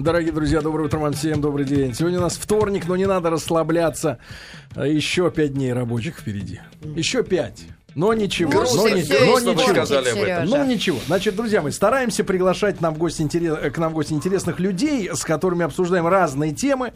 Дорогие друзья, доброе утро вам всем, добрый день. Сегодня у нас вторник, но не надо расслабляться. Еще 5 дней рабочих впереди. Еще 5. Но ничего. Но ничего. Значит, друзья мои, стараемся приглашать к нам в гости интересных людей, с которыми обсуждаем разные темы.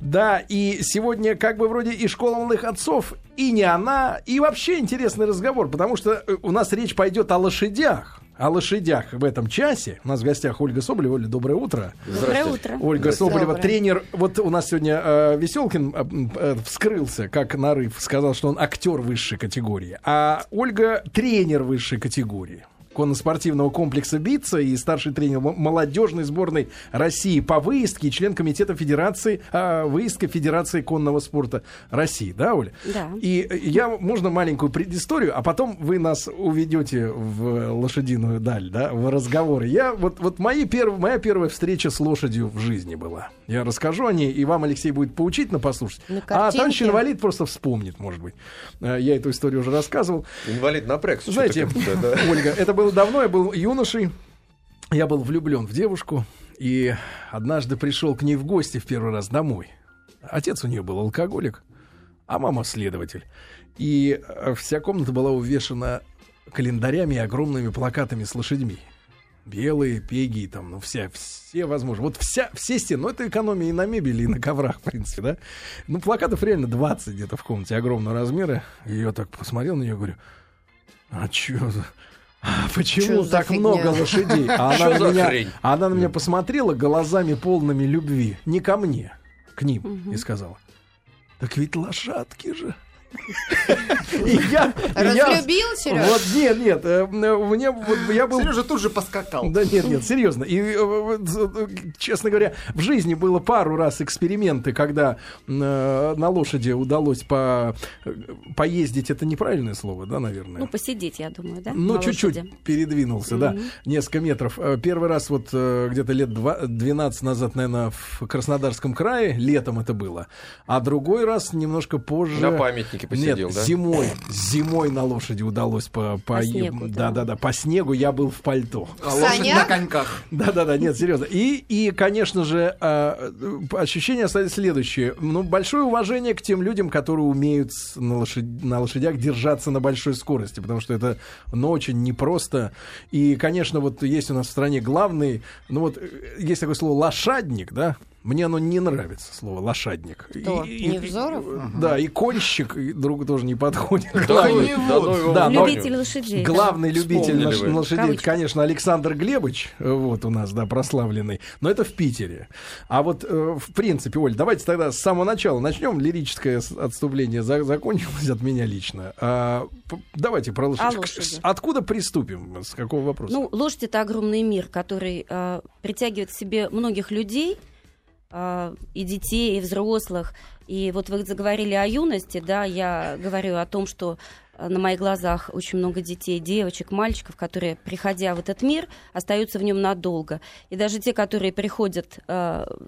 Да, и сегодня как бы вроде и школа молодых отцов, и не она, и вообще интересный разговор, потому что у нас речь пойдет о лошадях. О лошадях в этом часе. У нас в гостях Ольга Соболева. Оля, доброе утро. Доброе утро. Ольга Соболева, тренер. Вот у нас сегодня Веселкин вскрылся, как нарыв. Сказал, что он актер высшей категории. А Ольга тренер высшей категории конно-спортивного комплекса «Битца» и старший тренер молодежной сборной России по выездке, член комитета федерации, выездка Федерации конного спорта России, да, Оля? Да. И я, можно маленькую предысторию, а потом вы нас уведете в лошадиную даль, да, в разговоры. Я, моя первая встреча с лошадью в жизни была. Я расскажу о ней, и вам, Алексей, будет поучительно послушать. А товарищ инвалид просто вспомнит, может быть. Я эту историю уже рассказывал. Инвалид напрягся. Знаете, Ольга, это было давно, я был юношей, я был влюблен в девушку, и однажды пришел к ней в гости в первый раз домой. Отец у нее был алкоголик, а мама следователь. И вся комната была увешана календарями и огромными плакатами с лошадьми. Белые, пеги, там, ну, все возможно. Вот все стены, ну, это экономия и на мебели, и на коврах, в принципе, да. Ну, плакатов реально 20 где-то в комнате огромного размера. И я так посмотрел на нее, говорю, а чё за... Почему что так много лошадей? Она на меня посмотрела глазами полными любви. Не ко мне, к ним. Угу. И сказала, так ведь лошадки же. Разлюбил, Сережа? Вот, нет, мне, вот, я был... Сережа тут же поскакал. Да нет, серьезно. И, честно говоря, в жизни было пару раз эксперименты, когда на лошади удалось поездить, это неправильное слово, да, наверное? Ну, посидеть, я думаю, да? Ну, чуть-чуть передвинулся, да, несколько метров. Первый раз вот где-то лет 12 назад, наверное, в Краснодарском крае, летом это было, а другой раз немножко позже... На памятнике. Посидел, нет, да? Зимой на лошади удалось по снегу, да, по снегу я был в пальто. А лошадь на коньках. Да, нет, серьезно. И, конечно же, ощущения остались следующие. Ну, большое уважение к тем людям, которые умеют на лошадях держаться на большой скорости, потому что это, ну, очень непросто. И, конечно, вот есть у нас в стране главный, ну, вот есть такое слово «лошадник», да? Мне оно не нравится, слово «лошадник». Кто? Невзоров? Да, и «конщик» и другу тоже не подходит. Любитель лошадей. Главный любитель лошадей, конечно, Александр Глебович, вот у нас, да, прославленный, но это в Питере. А вот, в принципе, Оль, давайте тогда с самого начала начнем. Лирическое отступление закончилось от меня лично. Давайте про лошадь. Откуда приступим? С какого вопроса? Ну, лошадь — это огромный мир, который притягивает к себе многих людей, и детей, и взрослых. И вот вы заговорили о юности, да, я говорю о том, что на моих глазах очень много детей, девочек, мальчиков, которые, приходя в этот мир, остаются в нем надолго. И даже те, которые приходят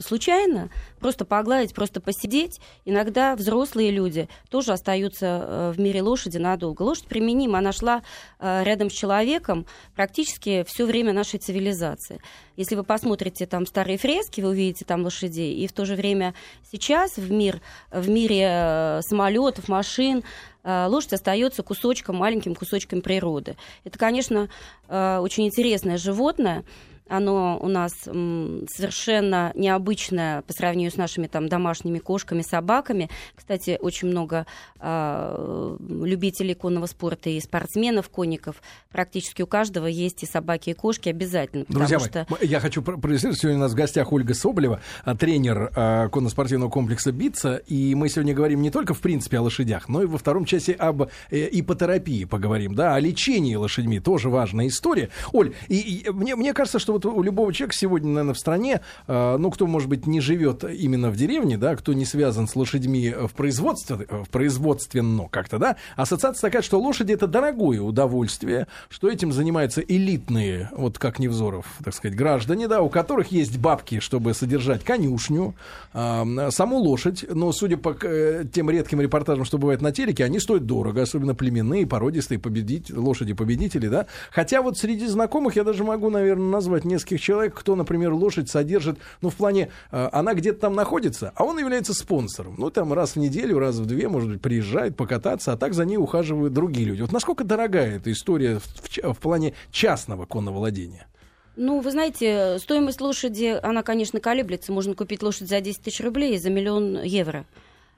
случайно, просто погладить, просто посидеть, иногда взрослые люди тоже остаются в мире лошади надолго. Лошадь применима, она шла рядом с человеком практически все время нашей цивилизации. Если вы посмотрите там старые фрески, вы увидите там лошадей, и в то же время сейчас в мире самолетов, машин, лошадь остается кусочком, маленьким кусочком природы. Это, конечно, очень интересное животное. Оно у нас совершенно необычное по сравнению с нашими там домашними кошками, собаками. Кстати, очень много любителей конного спорта и спортсменов, конников. Практически у каждого есть и собаки, и кошки обязательно. Друзья мои, я хочу прояснить, сегодня у нас в гостях Ольга Соболева, тренер конно-спортивного комплекса «Битца». И мы сегодня говорим не только, в принципе, о лошадях, но и во втором часе об иппотерапии поговорим, да, о лечении лошадьми. Тоже важная история. Оль, и мне кажется, что вот у любого человека сегодня, наверное, в стране, ну, кто, может быть, не живет именно в деревне, да, кто не связан с лошадьми производственно как-то, да, ассоциация такая, что лошади — это дорогое удовольствие, что этим занимаются элитные, вот как Невзоров, так сказать, граждане, да, у которых есть бабки, чтобы содержать конюшню, саму лошадь, но, судя по тем редким репортажам, что бывает на телеке, они стоят дорого, особенно племенные, породистые лошади-победители, да, хотя вот среди знакомых я даже могу, наверное, назвать нескольких человек, кто, например, лошадь содержит, ну, в плане, она где-то там находится, а он является спонсором. Ну, там раз в неделю, раз в две, может быть, приезжает покататься, а так за ней ухаживают другие люди. Вот насколько дорогая эта история в плане частного конновладения? Ну, вы знаете, стоимость лошади, она, конечно, колеблется. Можно купить лошадь за 10 тысяч рублей и за 1 000 000 евро.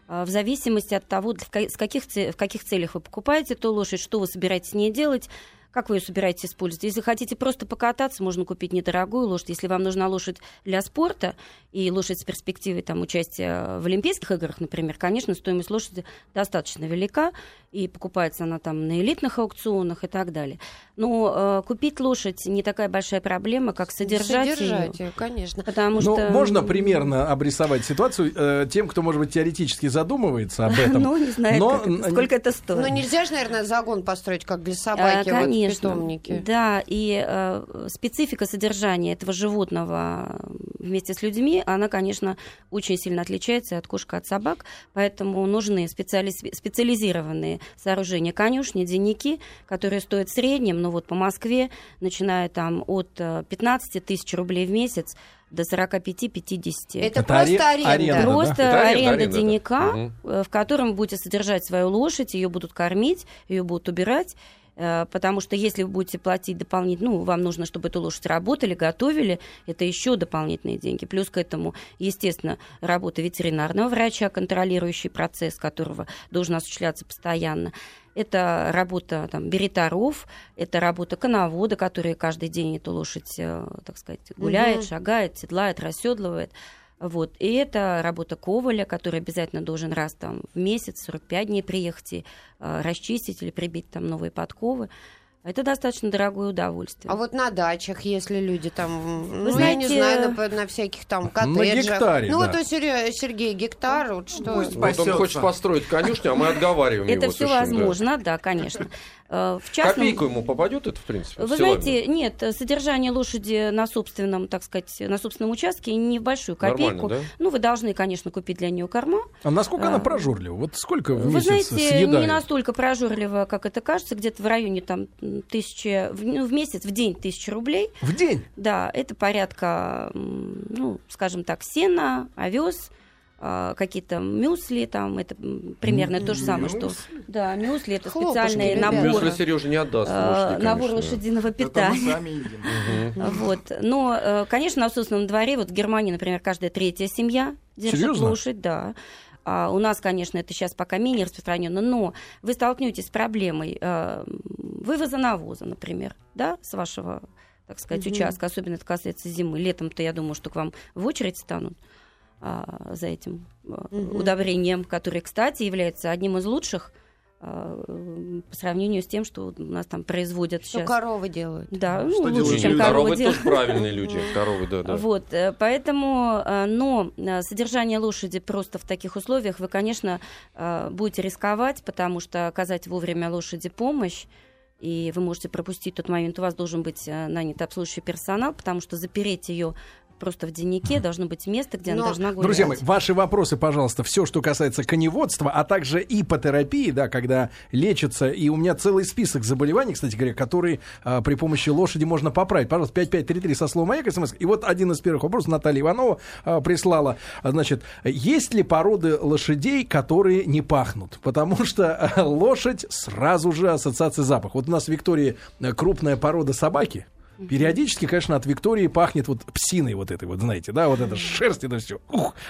В зависимости от того, в каких целях вы покупаете эту лошадь, что вы собираетесь с ней делать, как вы ее собираетесь использовать. Если хотите просто покататься, можно купить недорогую лошадь. Если вам нужна лошадь для спорта и лошадь с перспективой там, участия в Олимпийских играх, например, конечно, стоимость лошади достаточно велика, и покупается она там на элитных аукционах и так далее. Но купить лошадь не такая большая проблема, как содержать ее, конечно. Потому что... Можно примерно обрисовать ситуацию тем, кто, может быть, теоретически задумывается об этом. Ну, не знаю, сколько это стоит. Ну, нельзя же, наверное, загон построить, как для собаки. Питомники. Да, и специфика содержания этого животного вместе с людьми, она, конечно, очень сильно отличается от кошек, от собак, поэтому нужны специализированные сооружения, конюшни, денники, которые стоят в среднем, ну вот по Москве, начиная там от 15 тысяч рублей в месяц до 45-50. Это просто аренда. Просто аренда денника, в котором будете содержать свою лошадь, ее будут кормить, ее будут убирать. Потому что если вы будете платить дополнительно, ну, вам нужно, чтобы эту лошадь работали, готовили, это еще дополнительные деньги. Плюс к этому, естественно, работа ветеринарного врача, контролирующий процесс которого должен осуществляться постоянно. Это работа там, береторов, это работа коновода, который каждый день эту лошадь, так сказать, гуляет, шагает, седлает, расседлывает. Вот. И это работа коваля, который обязательно должен раз там, в месяц, 45 дней приехать и расчистить или прибить там, новые подковы. Это достаточно дорогое удовольствие. А вот на дачах, если люди там, знаете, я не знаю, на всяких там коттеджах. На гектаре, да. Вот у Сергея гектар, вот что... Вот он хочет построить конюшню, а мы отговариваем его. Это все возможно, да, конечно. Копейку ему попадет это, в принципе? Вы знаете, нет, содержание лошади на собственном, так сказать, на собственном участке не в большую копейку. Да? Ну, вы должны, конечно, купить для нее корма. А насколько она прожорлива? Вот сколько в месяц съедает? Вы знаете, съедает? Не настолько прожорлива, как это кажется, где-то в районе там в месяц, в день 1000 рублей. В день? Да, это порядка, ну, скажем так, сена, овес, какие-то мюсли, там, это примерно то же самое, что... Да, мюсли, это специальные наборы... Мюсли Серёжа не отдаст. Набор лошадиного питания. Это мы сами едим. Вот. Но, конечно, на собственном дворе, вот в Германии, например, каждая третья семья держит лошадь, да. У нас, конечно, это сейчас пока менее распространено, но вы столкнетесь с проблемой вывоза навоза, например, да, с вашего, так сказать, участка, особенно это касается зимы. Летом-то, я думаю, что к вам в очередь станут за этим удобрением, которое, кстати, является одним из лучших по сравнению с тем, что у нас там производят сейчас. Что коровы делают. Да, ну, лучше, чем коровы делают. Коровы тоже правильные люди. Коровы, да. Вот, поэтому, но содержание лошади просто в таких условиях вы, конечно, будете рисковать, потому что оказать вовремя лошади помощь, и вы можете пропустить тот момент, у вас должен быть нанят обслуживающий персонал, потому что запереть ее просто в деннике должно быть место, где она должна гулять. Друзья мои, ваши вопросы, пожалуйста, все, что касается коневодства, а также иппотерапии, да, когда лечится, и у меня целый список заболеваний, кстати говоря, которые при помощи лошади можно поправить. Пожалуйста, 5533 со словом «Маяк» СМС. И вот один из первых вопросов Наталья Иванова прислала. Значит, есть ли породы лошадей, которые не пахнут? Потому что лошадь сразу же ассоциация запах. Вот у нас в Виктории крупная порода собаки. Периодически, конечно, от Виктории пахнет вот псиной вот этой, вот знаете, да, вот эта шерсть, это все.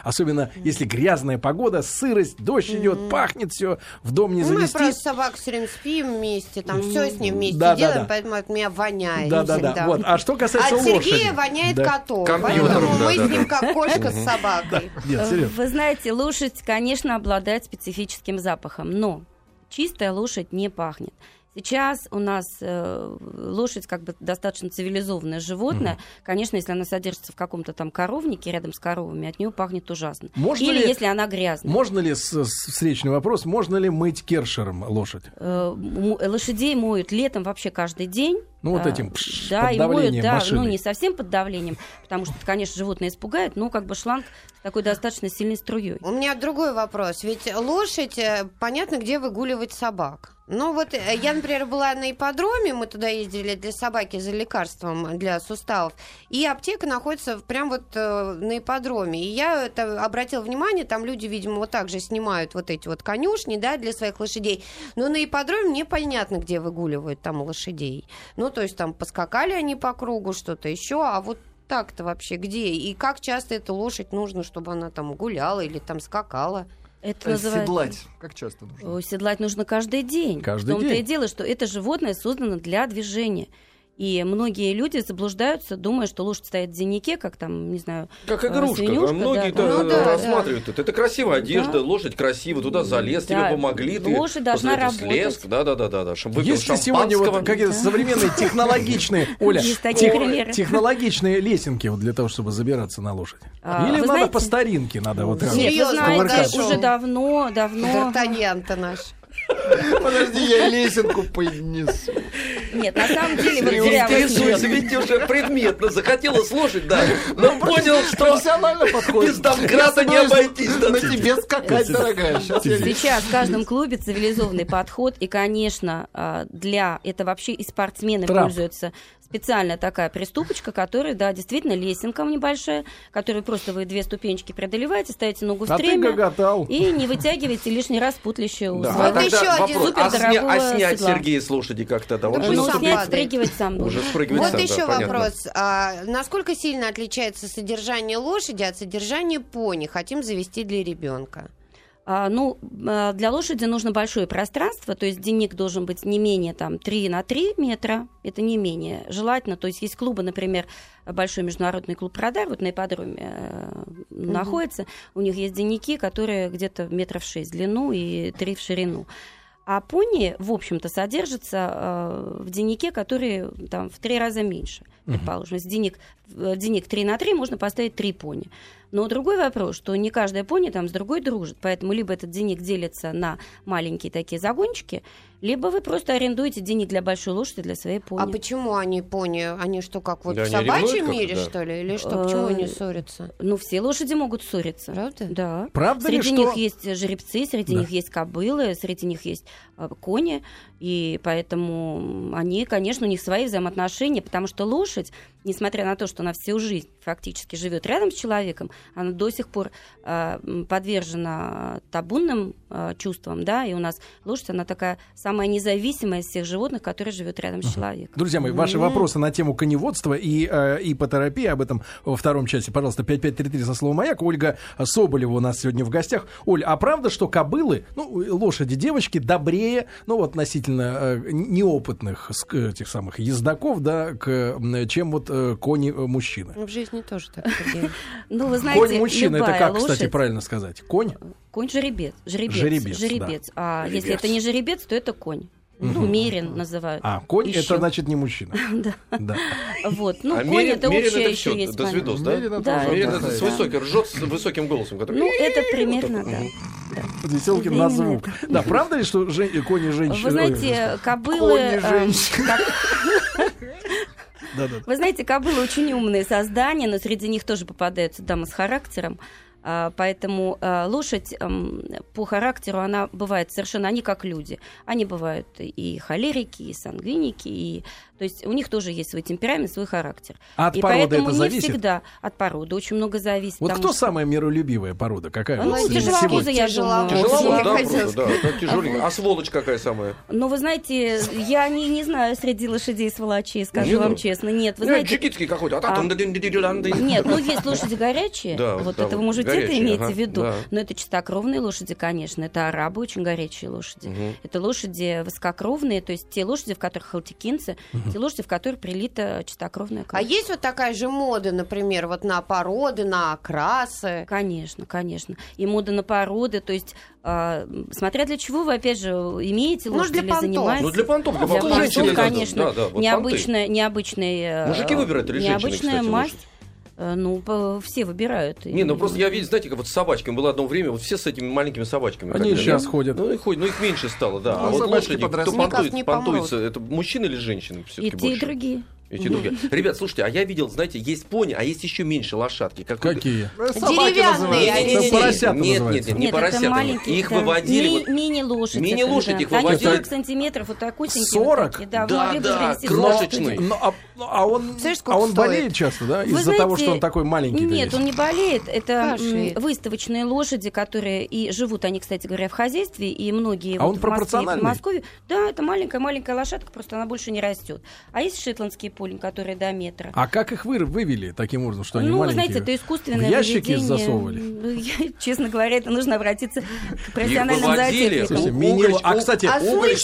Особенно, если грязная погода, сырость, дождь идет, пахнет все, в дом не занести. Мы просто собак все время спим вместе, там все с ним вместе делаем, поэтому от меня воняет всегда. Да. Вот. А что касается лошади? От Сергея воняет котом, поэтому мы с ним как кошка с собакой. Вы знаете, лошадь, конечно, обладает специфическим запахом, но чистая лошадь не пахнет. Сейчас у нас лошадь как бы достаточно цивилизованное животное. Конечно, если она содержится в каком-то там коровнике рядом с коровами, от нее пахнет ужасно. Или если она грязная. Можно ли, встречный вопрос, можно ли мыть кершером лошадь? Лошадей моют летом вообще каждый день. Ну, вот этим под давлением машины. Ну, не совсем под давлением, потому что, конечно, животное испугает, но как бы шланг такой достаточно сильной струей. У меня другой вопрос. Ведь лошадь, понятно, где выгуливать собак. Ну, вот я, например, была на ипподроме, мы туда ездили для собаки за лекарством для суставов, и аптека находится прям вот на ипподроме. И я это обратила внимание, там люди, видимо, вот так же снимают вот эти вот конюшни, да, для своих лошадей. Но на ипподроме непонятно, где выгуливают там лошадей. Ну, то есть там поскакали они по кругу, что-то еще, а вот так-то вообще где? И как часто эту лошадь нужно, чтобы она там гуляла или там скакала? Это называется... Седлать. Как часто нужно? Седлать нужно каждый день. Каждый день. В том-то и дело, что это животное создано для движения. И многие люди заблуждаются, думая, что лошадь стоит в зенике, как там, не знаю... Как игрушка. Свинюшка, многие рассматривают это. Это красивая одежда, лошадь красивая, туда залез, тебе помогли, лошадь должна работать. Слез, да, чтобы выпил шампанского. Есть ли сегодня вот какие-то современные технологичные, Оля, технологичные лесенки вот для того, чтобы забираться на лошадь? Или надо по старинке, надо вот... Нет, вы знаете, уже давно... Д'Артаньян-то наш. Подожди, я лесенку поднесу. Нет, на самом деле... Вот интересуюсь, ведь уже предметно захотелось лошадь, да. Но понял, что без домкрата не обойтись. На тебе скакать, дорогая. Сейчас в каждом клубе цивилизованный подход. И, конечно, для... Это вообще и спортсмены пользуются... Специально такая приступочка, которая, да, действительно, лесенка небольшая, которую просто вы две ступенечки преодолеваете, ставите ногу в стремя и не вытягиваете лишний раз путлище у своего. Вот еще один супердорогого седла. А снять Сергея с лошади как-то? Ну, снять, спрыгивать сам. Вот еще вопрос. Насколько сильно отличается содержание лошади от содержания пони? Хотим завести для ребенка. Ну, для лошади нужно большое пространство, то есть денник должен быть не менее там, 3x3 метра, это не менее желательно. То есть есть клубы, например, большой международный клуб «Продар», вот на ипподроме находится, у них есть денники, которые где-то 6 метров в длину и 3 в ширину. А пони, в общем-то, содержатся в деннике, который там, в 3 раза меньше, предположим. Если денник 3x3, можно поставить 3 пони. Но другой вопрос, что не каждая пони там с другой дружит, поэтому либо этот денник делится на маленькие такие загончики, либо вы просто арендуете денник для большой лошади для своей пони. А почему они пони? Они что, как вот да, в собачьем мире, что ли? Или что? Почему они ссорятся? Ну, все лошади могут ссориться. Правда? Да. Правда ли, что... Среди них есть жеребцы, среди них есть кобылы, среди них есть кони, и поэтому они, конечно, у них свои взаимоотношения, потому что лошадь, несмотря на то, что она всю жизнь фактически живет рядом с человеком, она до сих пор подвержена табунным чувствам, да, и у нас лошадь, она такая самая независимая из всех животных, которая живет рядом с человеком. Друзья мои, ваши вопросы на тему коневодства и иппотерапии, об этом во втором часе, пожалуйста, 5533 со словом «Маяк». Ольга Соболева у нас сегодня в гостях. Оль, а правда, что кобылы, ну, лошади, девочки добрее, ну, относительно неопытных этих самых ездаков, да, чем вот кони мужчины? В жизни тоже так. Ну, вы знаете, конь мужчина, это как, лошадь, кстати, правильно сказать? Конь? Конь-жеребец. Жеребец. Да. А если это не жеребец, то это конь. Ну, мерин называют. А, конь еще. Это значит не мужчина. Да. Вот. Ну, а конь это общее еще есть. До свидос, да? Мерин это с высоким, ржет с высоким голосом. Ну, это примерно, да. Веселкин на звук. Да, правда ли, что кони женщины? Вы знаете, кобылы... Вы знаете, кобылы очень умные создания, но среди них тоже попадаются дамы с характером. Поэтому лошадь по характеру, она бывает совершенно, они как люди. Они бывают и холерики, и сангвиники, и... То есть у них тоже есть свой темперамент, свой характер. А от породы это зависит? Не всегда от породы. Очень много зависит. Вот кто самая миролюбивая порода? Какая? Ну, тяжеловоза, я думаю. Тяжеловоза, да, тяжеленькая. А сволочь какая самая? Ну, вы знаете, я не знаю среди лошадей сволочей, скажу вам честно. Нет, вы знаете... Джигитский какой-то. Нет, ну, есть лошади горячие. Вот это вы можете иметь в виду. Но это чистокровные лошади, конечно. Это арабы, очень горячие лошади. Это лошади высококровные, то есть те лошади, в которых халтикинцы... Те лошади, в которой прилита чистокровная кровь. А есть вот такая же мода, например, вот на породы, на окрасы? Конечно, конечно. И мода на породы, то есть, смотря для чего вы, опять же, имеете лошадь или занимаетесь. Ну, для понтов. Для понтов, конечно. Да, вот необычная масть. Ну, все выбирают. Не, ну просто я видел, знаете, как вот с собачками было одно время, вот все с этими маленькими собачками. Они сейчас ходят. Ну, их ходят, но их меньше стало, да. Ну, а вот лошади, кто понтуется, это мужчины или женщины все-таки больше? И те, и другие. Ребят, слушайте, а я видел, знаете, есть пони, а есть еще меньше лошадки. Какие? Деревянные. Поросята называются. Нет, не поросята. Их выводили. Мини-лошадь. Мини-лошадь их выводили. 40 сантиметров, вот так усенькие. 40? Да, крошечный. А он болеет часто, да, из-за того, что он такой маленький? Нет, он не болеет. Это выставочные лошади, которые и живут, они, кстати говоря, в хозяйстве, и многие в Москве. Да, это маленькая-маленькая лошадка, просто она больше не растет. А есть шетландские пони, которые до метра. А как их вывели таким образом, что они маленькие? Ну, знаете, это искусственное выведение. В ящики засовывали? Честно говоря, это нужно обратиться к профессиональным зоотехникам. А, кстати, уголь,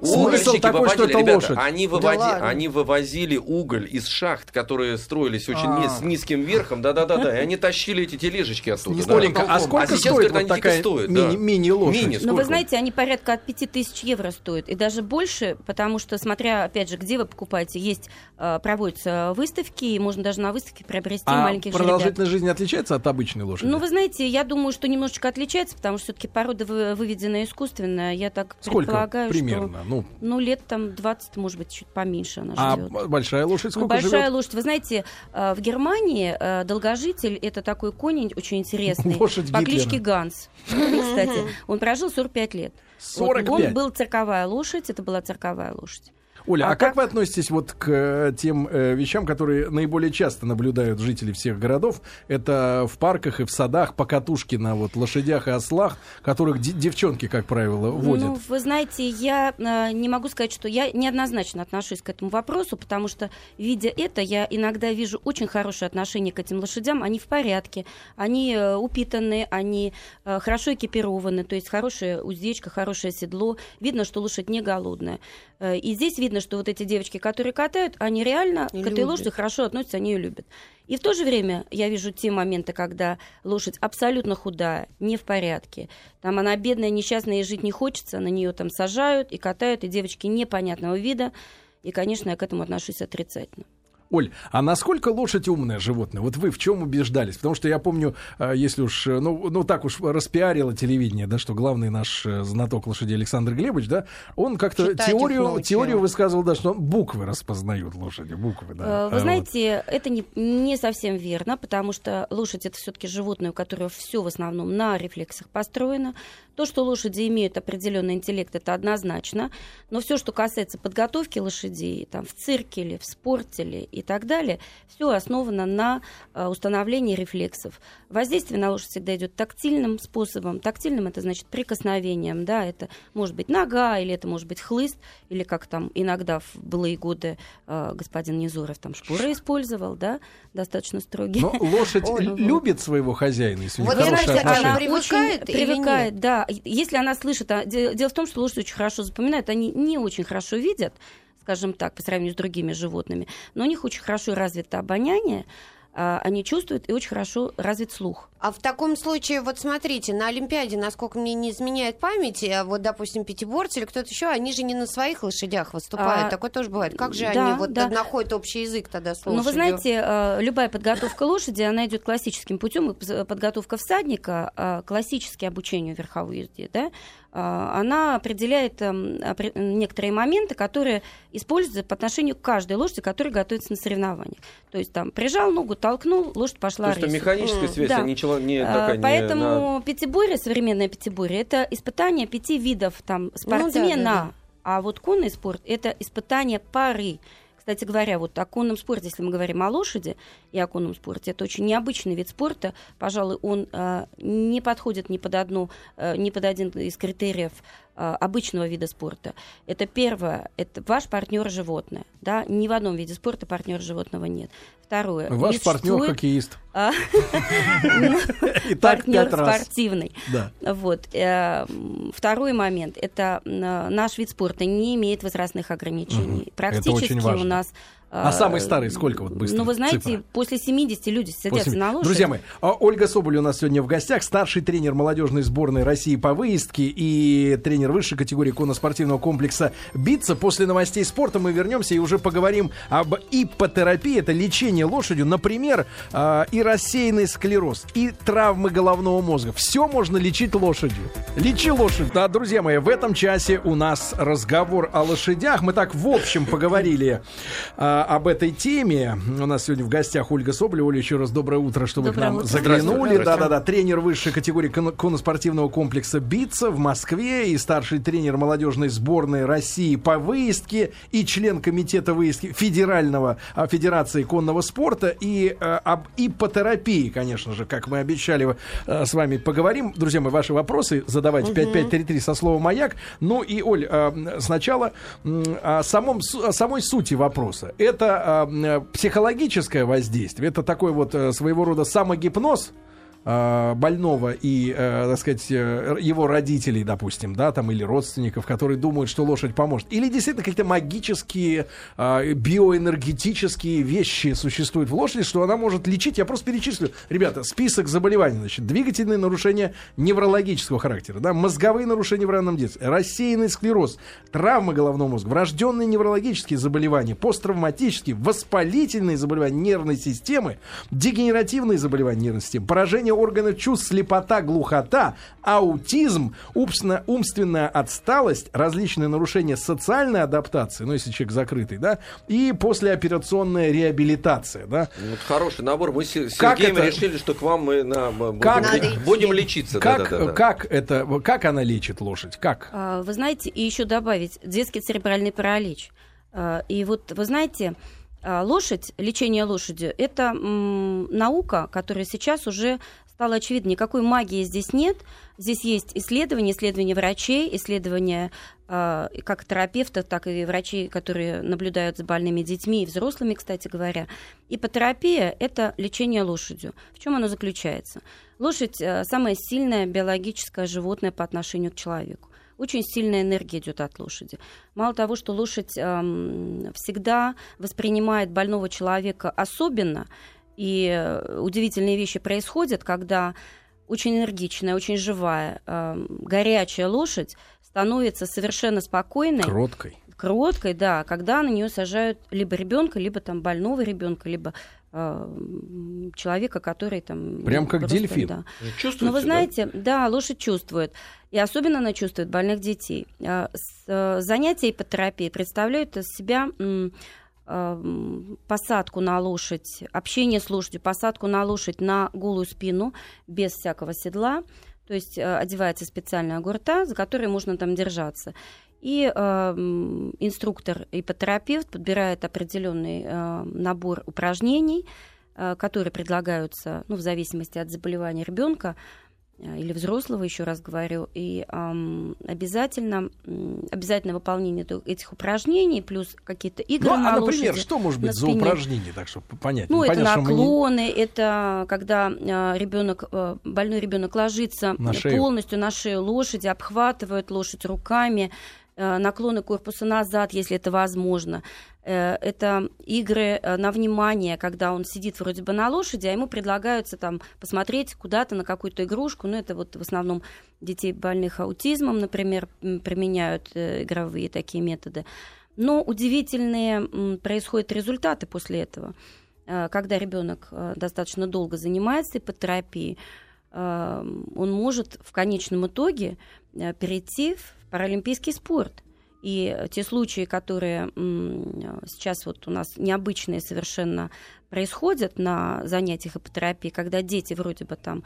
смысл такой, что это лошадь. Они вывозили уголь из шахт, которые строились очень с низким верхом, да-да-да, и они тащили эти тележечки оттуда. А сколько стоит вот такая мини-лошадь? Ну, вы знаете, они порядка от 5000 евро стоят, и даже больше, потому что, смотря, опять же, где вы покупаете, есть проводятся выставки, и можно даже на выставке приобрести маленьких жеребят. А продолжительность жизни отличается от обычной лошади? Ну, вы знаете, я думаю, что немножечко отличается, потому что все-таки порода выведена искусственно. Я так предполагаю, примерно? Что... Ну, лет там 20, может быть, чуть поменьше она живет. А большая лошадь сколько живет? Большая лошадь. Вы знаете, в Германии долгожитель — это такой конь очень интересный. Лошадь по кличке Ганс. Кстати, он прожил 45 лет. 45? Он был цирковая лошадь, это была цирковая лошадь. Оля, а как вы относитесь вот к тем вещам, которые наиболее часто наблюдают жители всех городов? Это в парках и в садах покатушки на вот лошадях и ослах, которых девчонки, как правило, водят. Ну, вы знаете, я не могу сказать, что я неоднозначно отношусь к этому вопросу, потому что, видя это, я иногда вижу очень хорошее отношение к этим лошадям. Они в порядке, они упитаны, они хорошо экипированы, то есть хорошая уздечка, хорошее седло. Видно, что лошадь не голодная. И здесь видно, что вот эти девочки, которые катают, они реально к этой лошади хорошо относятся, они ее любят. И в то же время я вижу те моменты, когда лошадь абсолютно худая, не в порядке. Там она бедная, несчастная, и жить не хочется, на нее там сажают и катают, и девочки непонятного вида. И, конечно, я к этому отношусь отрицательно. Оль, а насколько лошадь умное животное? Вот вы в чем убеждались? Потому что я помню, если уж, ну так уж распиарило телевидение, да, что главный наш знаток лошадей Александр Глебович, да, он как-то теорию высказывал, да, что буквы распознают лошади, буквы, да. Вы знаете, это не совсем верно, потому что лошадь — это все-таки животное, у которого все в основном на рефлексах построено. То, что лошади имеют определенный интеллект, это однозначно, но все, что касается подготовки лошадей, там, в цирке или в спорте или и так далее, все основано на установлении рефлексов. Воздействие на лошадь всегда идет тактильным способом. Тактильным — это значит прикосновением, да, это может быть нога, или это может быть хлыст, или как там иногда в былые годы господин Невзоров там шпоры использовал, да, достаточно строгий. Но лошадь любит своего хозяина, если вот она привыкает, да. Если она слышит, дело в том, что лошадь очень хорошо запоминает, они не очень хорошо видят, скажем так, по сравнению с другими животными. Но у них очень хорошо развито обоняние, они чувствуют, и очень хорошо развит слух. А в таком случае, вот смотрите, на Олимпиаде, насколько мне не изменяет память, вот, допустим, пятиборцы или кто-то еще, они же не на своих лошадях выступают. Такое тоже бывает. Как же они находят общий язык тогда с лошадью? Ну, вы знаете, любая подготовка лошади, она идет классическим путем. Подготовка всадника, классическое обучение верховой езде, да, она определяет некоторые моменты, которые используются по отношению к каждой лошади, которая готовится на соревнованиях. То есть там прижал ногу, толкнул, лошадь пошла рысью. То есть там механическая связь, да. Поэтому пятиборье, современное пятиборье, это испытание 5 видов там, спортсмена, а вот конный спорт — это испытание пары. Кстати говоря, вот о конном спорте, если мы говорим о лошади и о конном спорте, это очень необычный вид спорта. Пожалуй, он не подходит ни под один из критериев обычного вида спорта. Это первое, это ваш партнер животное. Да? Ни в одном виде спорта партнера животного нет. Второе. Ваш партнер хоккеист. Партнер спортивный. Второй момент. Это наш вид спорта не имеет возрастных ограничений. Практически у нас А самый старый сколько вот быстро? Ну, вы знаете, цифра? После 70 люди садятся на лошадь. Друзья мои, Ольга Соболева у нас сегодня в гостях, старший тренер молодежной сборной России по выездке и тренер высшей категории конно-спортивного комплекса «Битца». После новостей спорта мы вернемся и уже поговорим об иппотерапии. Это лечение лошадью, например, и рассеянный склероз, и травмы головного мозга. Все можно лечить лошадью. Лечи лошадь. Да, друзья мои, в этом часе у нас разговор о лошадях. Мы так в общем поговорили об этой теме. У нас сегодня в гостях Ольга Соболева. Оля, еще раз доброе утро, что вы к нам заглянули. Да-да-да, тренер высшей категории конно-спортивного комплекса «Битца» в Москве и старший тренер молодежной сборной России по выездке и член комитета выездки Федерального Федерации конного спорта. И об иппотерапии, конечно же, как мы обещали, с вами поговорим. Друзья мои, ваши вопросы задавайте 5533 со словом «Маяк». Ну и, Оль, сначала о самой сути вопроса. Это психологическое воздействие, это такой вот своего рода самогипноз больного и, так сказать, его родителей, допустим, да, там, или родственников, которые думают, что лошадь поможет. Или действительно какие-то магические, биоэнергетические вещи существуют в лошади, что она может лечить. Я просто перечислю. Ребята, список заболеваний, значит, двигательные нарушения неврологического характера, да, мозговые нарушения в раннем детстве, рассеянный склероз, травмы головного мозга, врожденные неврологические заболевания, посттравматические, воспалительные заболевания нервной системы, дегенеративные заболевания нервной системы, поражение органов чувств, слепота, глухота, аутизм, умственная отсталость, различные нарушения социальной адаптации, ну, если человек закрытый, да, и послеоперационная реабилитация, да. Вот хороший набор. Мы с Сергеем решили, что к вам мы будем лечиться. Как она лечит лошадь? Как? Вы знаете, и еще добавить, детский церебральный паралич. И вот, вы знаете, лошадь, лечение лошадью, это наука, которая сейчас уже стала очевидна. Никакой магии здесь нет. Здесь есть исследования врачей, исследования как терапевтов, так и врачей, которые наблюдают за больными детьми и взрослыми, кстати говоря. Иппотерапия – это лечение лошадью. В чем оно заключается? Лошадь – самое сильное биологическое животное по отношению к человеку. Очень сильная энергия идет от лошади. Мало того, что лошадь всегда воспринимает больного человека особенно, и удивительные вещи происходят, когда очень энергичная, очень живая, горячая лошадь становится совершенно спокойной. Кроткой, да, когда на нее сажают либо ребенка, либо там больного ребенка, либо человека, который там... Прям как просто, дельфин. Да. Но вы знаете, да, лошадь чувствует. И особенно она чувствует больных детей. Занятия иппотерапией представляют из себя посадку на лошадь, общение с лошадью, посадку на лошадь на голую спину, без всякого седла. То есть одевается специальная гурта, за которой можно там держаться. И инструктор-иппотерапевт подбирает определенный набор упражнений, которые предлагаются, ну, в зависимости от заболевания ребенка или взрослого, еще раз говорю. И обязательно выполнение этих упражнений, плюс какие-то игры на лошади. Например, что может быть за упражнение, так чтобы понять? Ну, это наклоны, это когда больной ребенок ложится полностью на шею лошади, обхватывает лошадь руками, наклоны корпуса назад, если это возможно. Это игры на внимание, когда он сидит вроде бы на лошади, а ему предлагаются там посмотреть куда-то на какую-то игрушку. Ну, это вот в основном детей, больных аутизмом, например, применяют игровые такие методы. Но удивительные происходят результаты после этого. Когда ребенок достаточно долго занимается иппотерапией, он может в конечном итоге перейти в паралимпийский спорт. И те случаи, которые сейчас вот у нас необычные совершенно происходят на занятиях иппотерапии, когда дети вроде бы там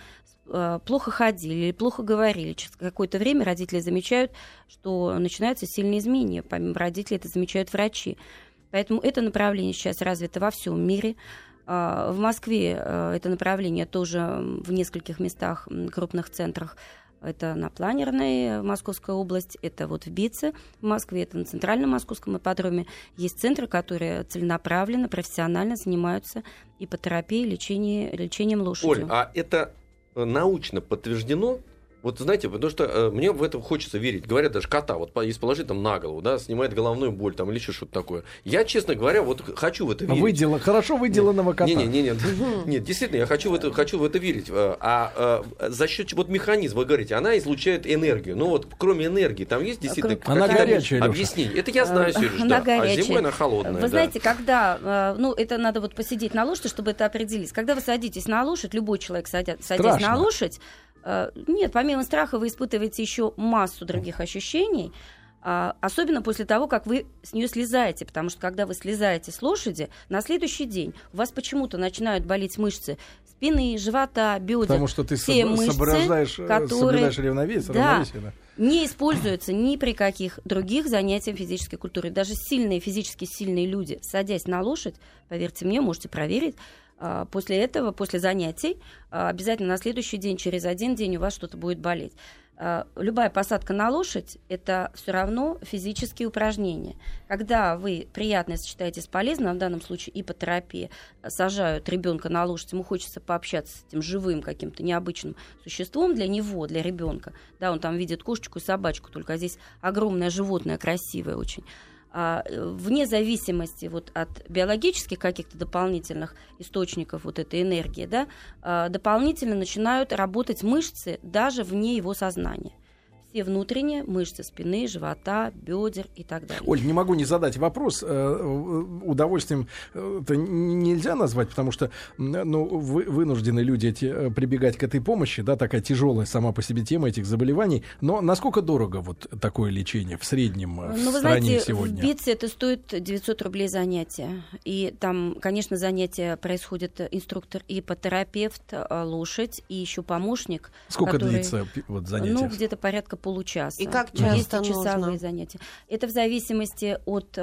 плохо ходили или плохо говорили, через какое-то время родители замечают, что начинаются сильные изменения. Помимо родителей это замечают врачи. Поэтому это направление сейчас развито во всем мире. В Москве это направление тоже в нескольких местах, крупных центрах. Это на Планерной Московской области, это вот в Битце в Москве, это на Центральном Московском ипподроме. Есть центры, которые целенаправленно, профессионально занимаются иппотерапией, лечением лошади. Оль, а это научно подтверждено? Вот знаете, потому что мне в это хочется верить. Говорят, даже кота, вот если положить там на голову, да, снимает головную боль там, или еще что-то такое. Я, честно говоря, вот хочу в это верить. Хорошо выделанного кота. Нет, действительно, я хочу в это верить. А за счет вот механизма, вы говорите, она излучает энергию. Ну вот, кроме энергии, там есть действительно какие-то объяснения. Это я знаю, Сережа, да. А зимой она холодная. Вы знаете, когда, ну, это надо вот посидеть на лошади, чтобы это определить. Когда вы садитесь на лошадь, любой человек садясь на лошадь, нет, помимо страха вы испытываете еще массу других ощущений, особенно после того, как вы с нее слезаете, потому что когда вы слезаете с лошади, на следующий день у вас почему-то начинают болеть мышцы спины, живота, бедер. Потому что ты соблюдаешь равновесие. Да, равновесие, да, не используется ни при каких других занятиях физической культуры. Даже сильные, физически сильные люди, садясь на лошадь, поверьте мне, можете проверить, после этого, после занятий, обязательно на следующий день, через один день у вас что-то будет болеть. Любая посадка на лошадь – это все равно физические упражнения. Когда вы приятное сочетаете с полезным, в данном случае иппотерапия, сажают ребенка на лошадь, ему хочется пообщаться с этим живым каким-то необычным существом для него, для ребенка. Да, он там видит кошечку и собачку, только здесь огромное животное, красивое очень. Вне зависимости вот от биологических каких-то дополнительных источников вот этой энергии, да, дополнительно начинают работать мышцы даже вне его сознания. Все внутренние мышцы спины, живота, бедер и так далее. Оль, не могу не задать вопрос. Удовольствием это нельзя назвать, потому что вынуждены люди эти прибегать к этой помощи, да, такая тяжелая сама по себе тема этих заболеваний. Но насколько дорого вот такое лечение в среднем в стране сегодня? В Битце это стоит 900 рублей занятие. И там, конечно, занятия происходит инструктор, иппотерапевт, лошадь и еще помощник. Сколько длится вот занятие? Ну, где-то порядка получаса. И как часто часовые занятия? Это в зависимости от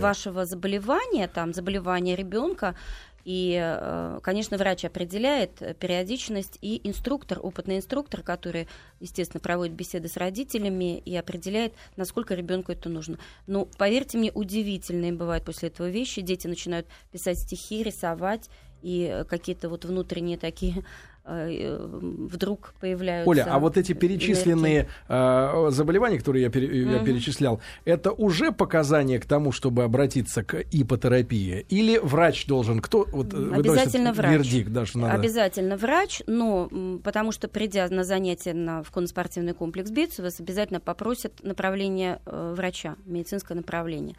вашего заболевания, там, заболевания ребенка. И, конечно, врач определяет периодичность, и инструктор, опытный инструктор, который, естественно, проводит беседы с родителями и определяет, насколько ребенку это нужно. Но, поверьте мне, удивительные бывают после этого вещи. Дети начинают писать стихи, рисовать, и какие-то вот внутренние такие вдруг появляются. Оля, а вот эти перечисленные заболевания, которые я перечислял, это уже показания к тому, чтобы обратиться к иппотерапии? Или врач должен? Кто? Вот, обязательно врач. Вердикт, да, что надо. Обязательно врач, но потому что, придя на занятия в конно-спортивный комплекс Битца, вас обязательно попросят направление врача, медицинское направление.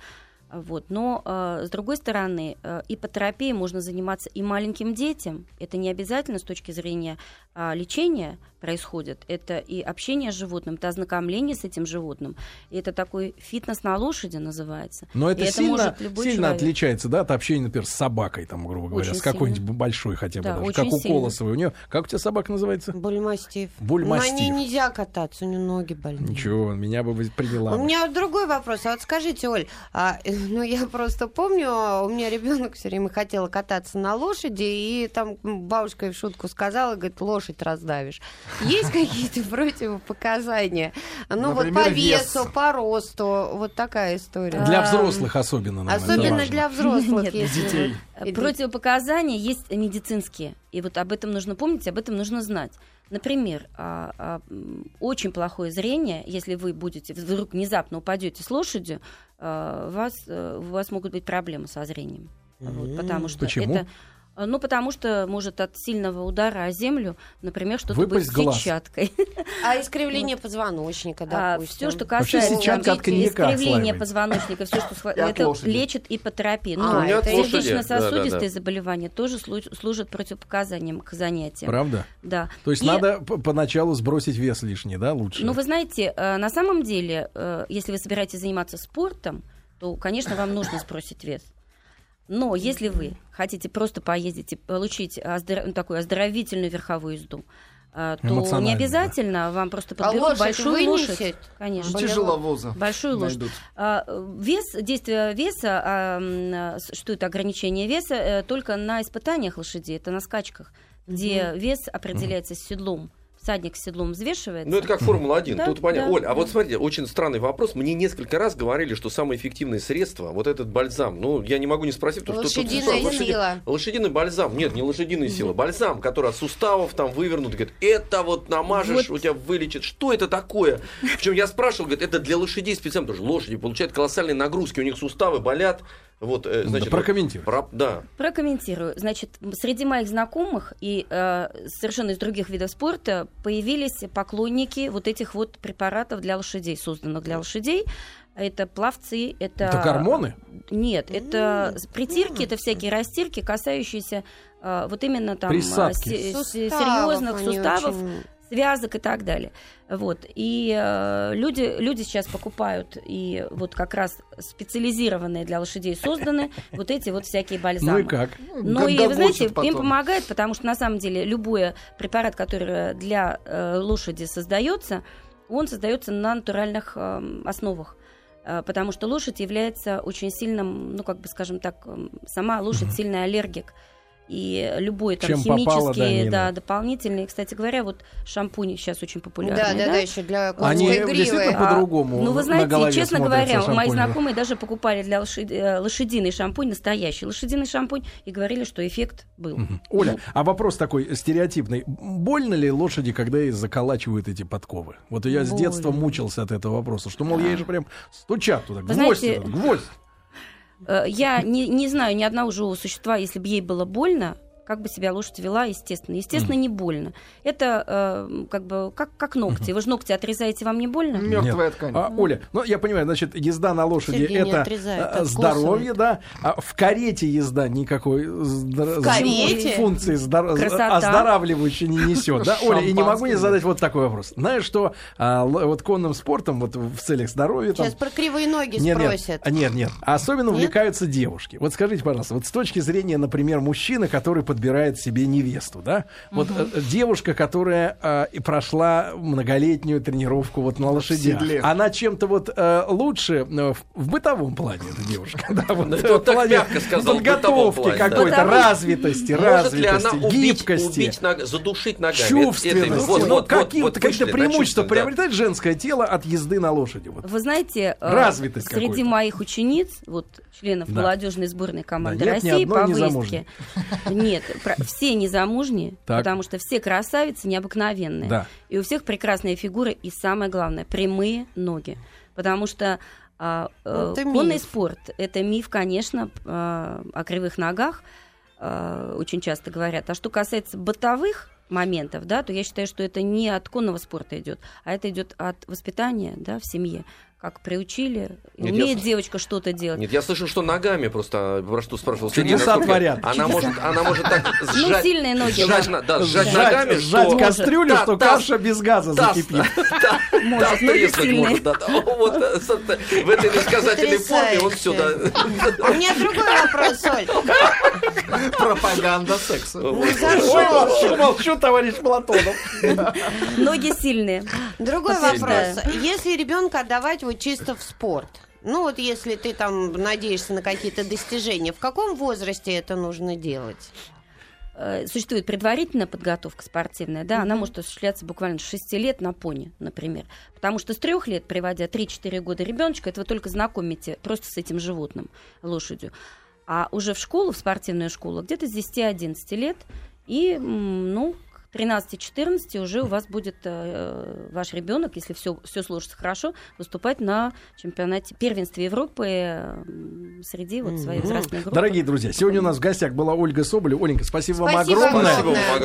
Вот. Но, с другой стороны, иппотерапией можно заниматься и маленьким детям. Это не обязательно с точки зрения лечения происходит. Это и общение с животным, это ознакомление с этим животным. И это такой фитнес на лошади называется. Но это сильно отличается, да, от общения, например, с собакой, там, грубо говоря, очень с какой-нибудь большой хотя бы, да, даже, как у Колосовой. У нее, как у тебя собака называется? Бульмастиф. Бульмастиф. На ней нельзя кататься, у нее ноги больные. Ничего, меня бы приняла. У меня другой вопрос. А вот скажите, Оль, ну, я просто помню, у меня ребенок все время хотел кататься на лошади, и там бабушка в шутку сказала, говорит, лошадь раздавишь. Есть какие-то противопоказания? Ну, например, вот по весу, по росту, вот такая история. Для взрослых особенно, наверное. Особенно для взрослых. Детей. Противопоказания есть медицинские, и вот об этом нужно помнить, об этом нужно знать. Например, очень плохое зрение, если вы будете вдруг внезапно упадете с лошадью, у вас могут быть проблемы со зрением. Вот, потому что это, ну, потому что может от сильного удара о землю, например, что-то выпасть будет с сетчаткой. А искривление позвоночника, допустим. Все, что касается искривления позвоночника, все, что это лечит иппотерапия. Сердечно-сосудистые заболевания тоже служат противопоказанием к занятиям. Правда? Да. То есть надо поначалу сбросить вес лишний, да, лучше? Ну, вы знаете, на самом деле, если вы собираетесь заниматься спортом, то, конечно, вам нужно сбросить вес. Но если вы хотите просто поездить и получить такую оздоровительную верховую езду, то не обязательно, да, вам просто подберут большую лошадь. Конечно. Тяжеловоза. Большую лошадь. Вес, действие веса, что это ограничение веса, только на испытаниях лошадей, это на скачках, где вес определяется с седлом. всадник с седлом взвешивается. Ну, это как Формула-1, да, тут понятно. Да, Оль, да. А вот смотрите, очень странный вопрос. Мне несколько раз говорили, что самое эффективное средство, вот этот бальзам, ну, я не могу не спросить, потому что... Лошадиная сила. Лошадиный бальзам, нет, не лошадиная сила, бальзам, который от суставов там вывернут, говорит, это вот намажешь, вот. У тебя вылечит. Что это такое? Причем я спрашивал, говорит, это для лошадей специально, потому что лошади получают колоссальные нагрузки, у них суставы болят. Вот, значит, прокомментирую. Значит, среди моих знакомых и совершенно из других видов спорта появились поклонники вот этих вот препаратов для лошадей, созданных для лошадей. Это пловцы, это гормоны? Нет, это притирки, это всякие растирки, касающиеся вот именно там серьезных суставов. Связок и так далее. Вот. И люди сейчас покупают, и вот как раз специализированные для лошадей созданы вот эти вот всякие бальзамы. Ну и как? Ну и, вы знаете, потом им помогает, потому что на самом деле любой препарат, который для лошади создается, он создается на натуральных основах. Потому что лошадь является очень сильным, ну как бы, скажем так, сама лошадь сильный аллергик. И любой там химические, дополнительные. Кстати говоря, вот шампуни сейчас очень популярны. Да, еще для конской гривы. Они действительно по-другому. Ну, вы знаете, честно говоря, мои знакомые даже покупали для лошадиный шампунь, настоящий лошадиный шампунь, и говорили, что эффект был. Оля, а вопрос такой стереотипный. Больно ли лошади, когда ей заколачивают эти подковы? Вот я с детства мучился от этого вопроса, что, мол, ей же прям стучат туда, гвоздь. Я не знаю ни одного живого существа, если бы ей было больно, как бы себя лошадь вела, естественно. Естественно, не больно. Это как ногти. Вы же ногти отрезаете, вам не больно? Мертвая ткань. Оля, ну я понимаю, значит, езда на лошади — это здоровье, да? А в карете езда никакой функции оздоравливающей не несет, да? Оля, и не могу не задать вот такой вопрос. Знаешь, что вот конным спортом, вот в целях здоровья... Сейчас про кривые ноги спросят. Нет. Особенно увлекаются девушки. Вот скажите, пожалуйста, вот с точки зрения, например, мужчины, который подбирает себе невесту, да? Вот девушка, которая и прошла многолетнюю тренировку вот на лошадях, она чем-то вот лучше в бытовом плане, эта девушка, да, вот в плане подготовки какой-то, развитости, гибкости, задушить ногами, чувственности, какие-то преимущества приобретает женское тело от езды на лошади. Вы знаете, среди моих учениц, вот членов молодежной сборной команды России по выездке, нет, все незамужние, потому что все красавицы необыкновенные. Да. И у всех прекрасные фигуры и, самое главное, прямые ноги. Потому что конный спорт – это миф, конечно, о кривых ногах, очень часто говорят. А что касается бытовых моментов, да, то я считаю, что это не от конного спорта идет, а это идет от воспитания, да, в семье. Как приучили, умеет девочка что-то делать. Нет, я слышал, что ногами просто, про что спрашивал. Чудеса творят. Она может так сжать. Ну, сильные ноги. Сжать ногами. Сжать кастрюлю, что каша без газа закипит. Может, ноги сильные. Вот в этой несказательной форме он сюда. У меня другой вопрос, Оль. Пропаганда секса. Молчу, товарищ Платонов. Ноги сильные. Другой вопрос. Если ребенка отдавать вот чисто в спорт, ну вот если ты там надеешься на какие-то достижения, в каком возрасте это нужно делать? Существует предварительная подготовка спортивная, да, она может осуществляться буквально с 6 лет на пони, например. Потому что с 3 лет, приводя 3-4 года ребеночка, это вы только знакомите просто с этим животным, лошадью. А уже в школу, в спортивную школу, где-то с 10-11 лет, и, ну, к 13-14 уже у вас будет ваш ребенок, если все сложится хорошо, выступать на чемпионате первенстве Европы среди вот своей возрастной группы. Дорогие друзья, сегодня у нас в гостях была Ольга Соболева. Оленька, спасибо вам огромное.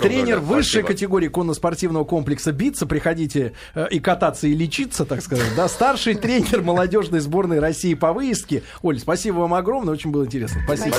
Тренер высшей категории конно-спортивного комплекса «Битца». Приходите и кататься, и лечиться, так сказать. Да? Старший тренер молодежной сборной России по выездке. Оль, спасибо вам огромное, очень было интересно. Спасибо.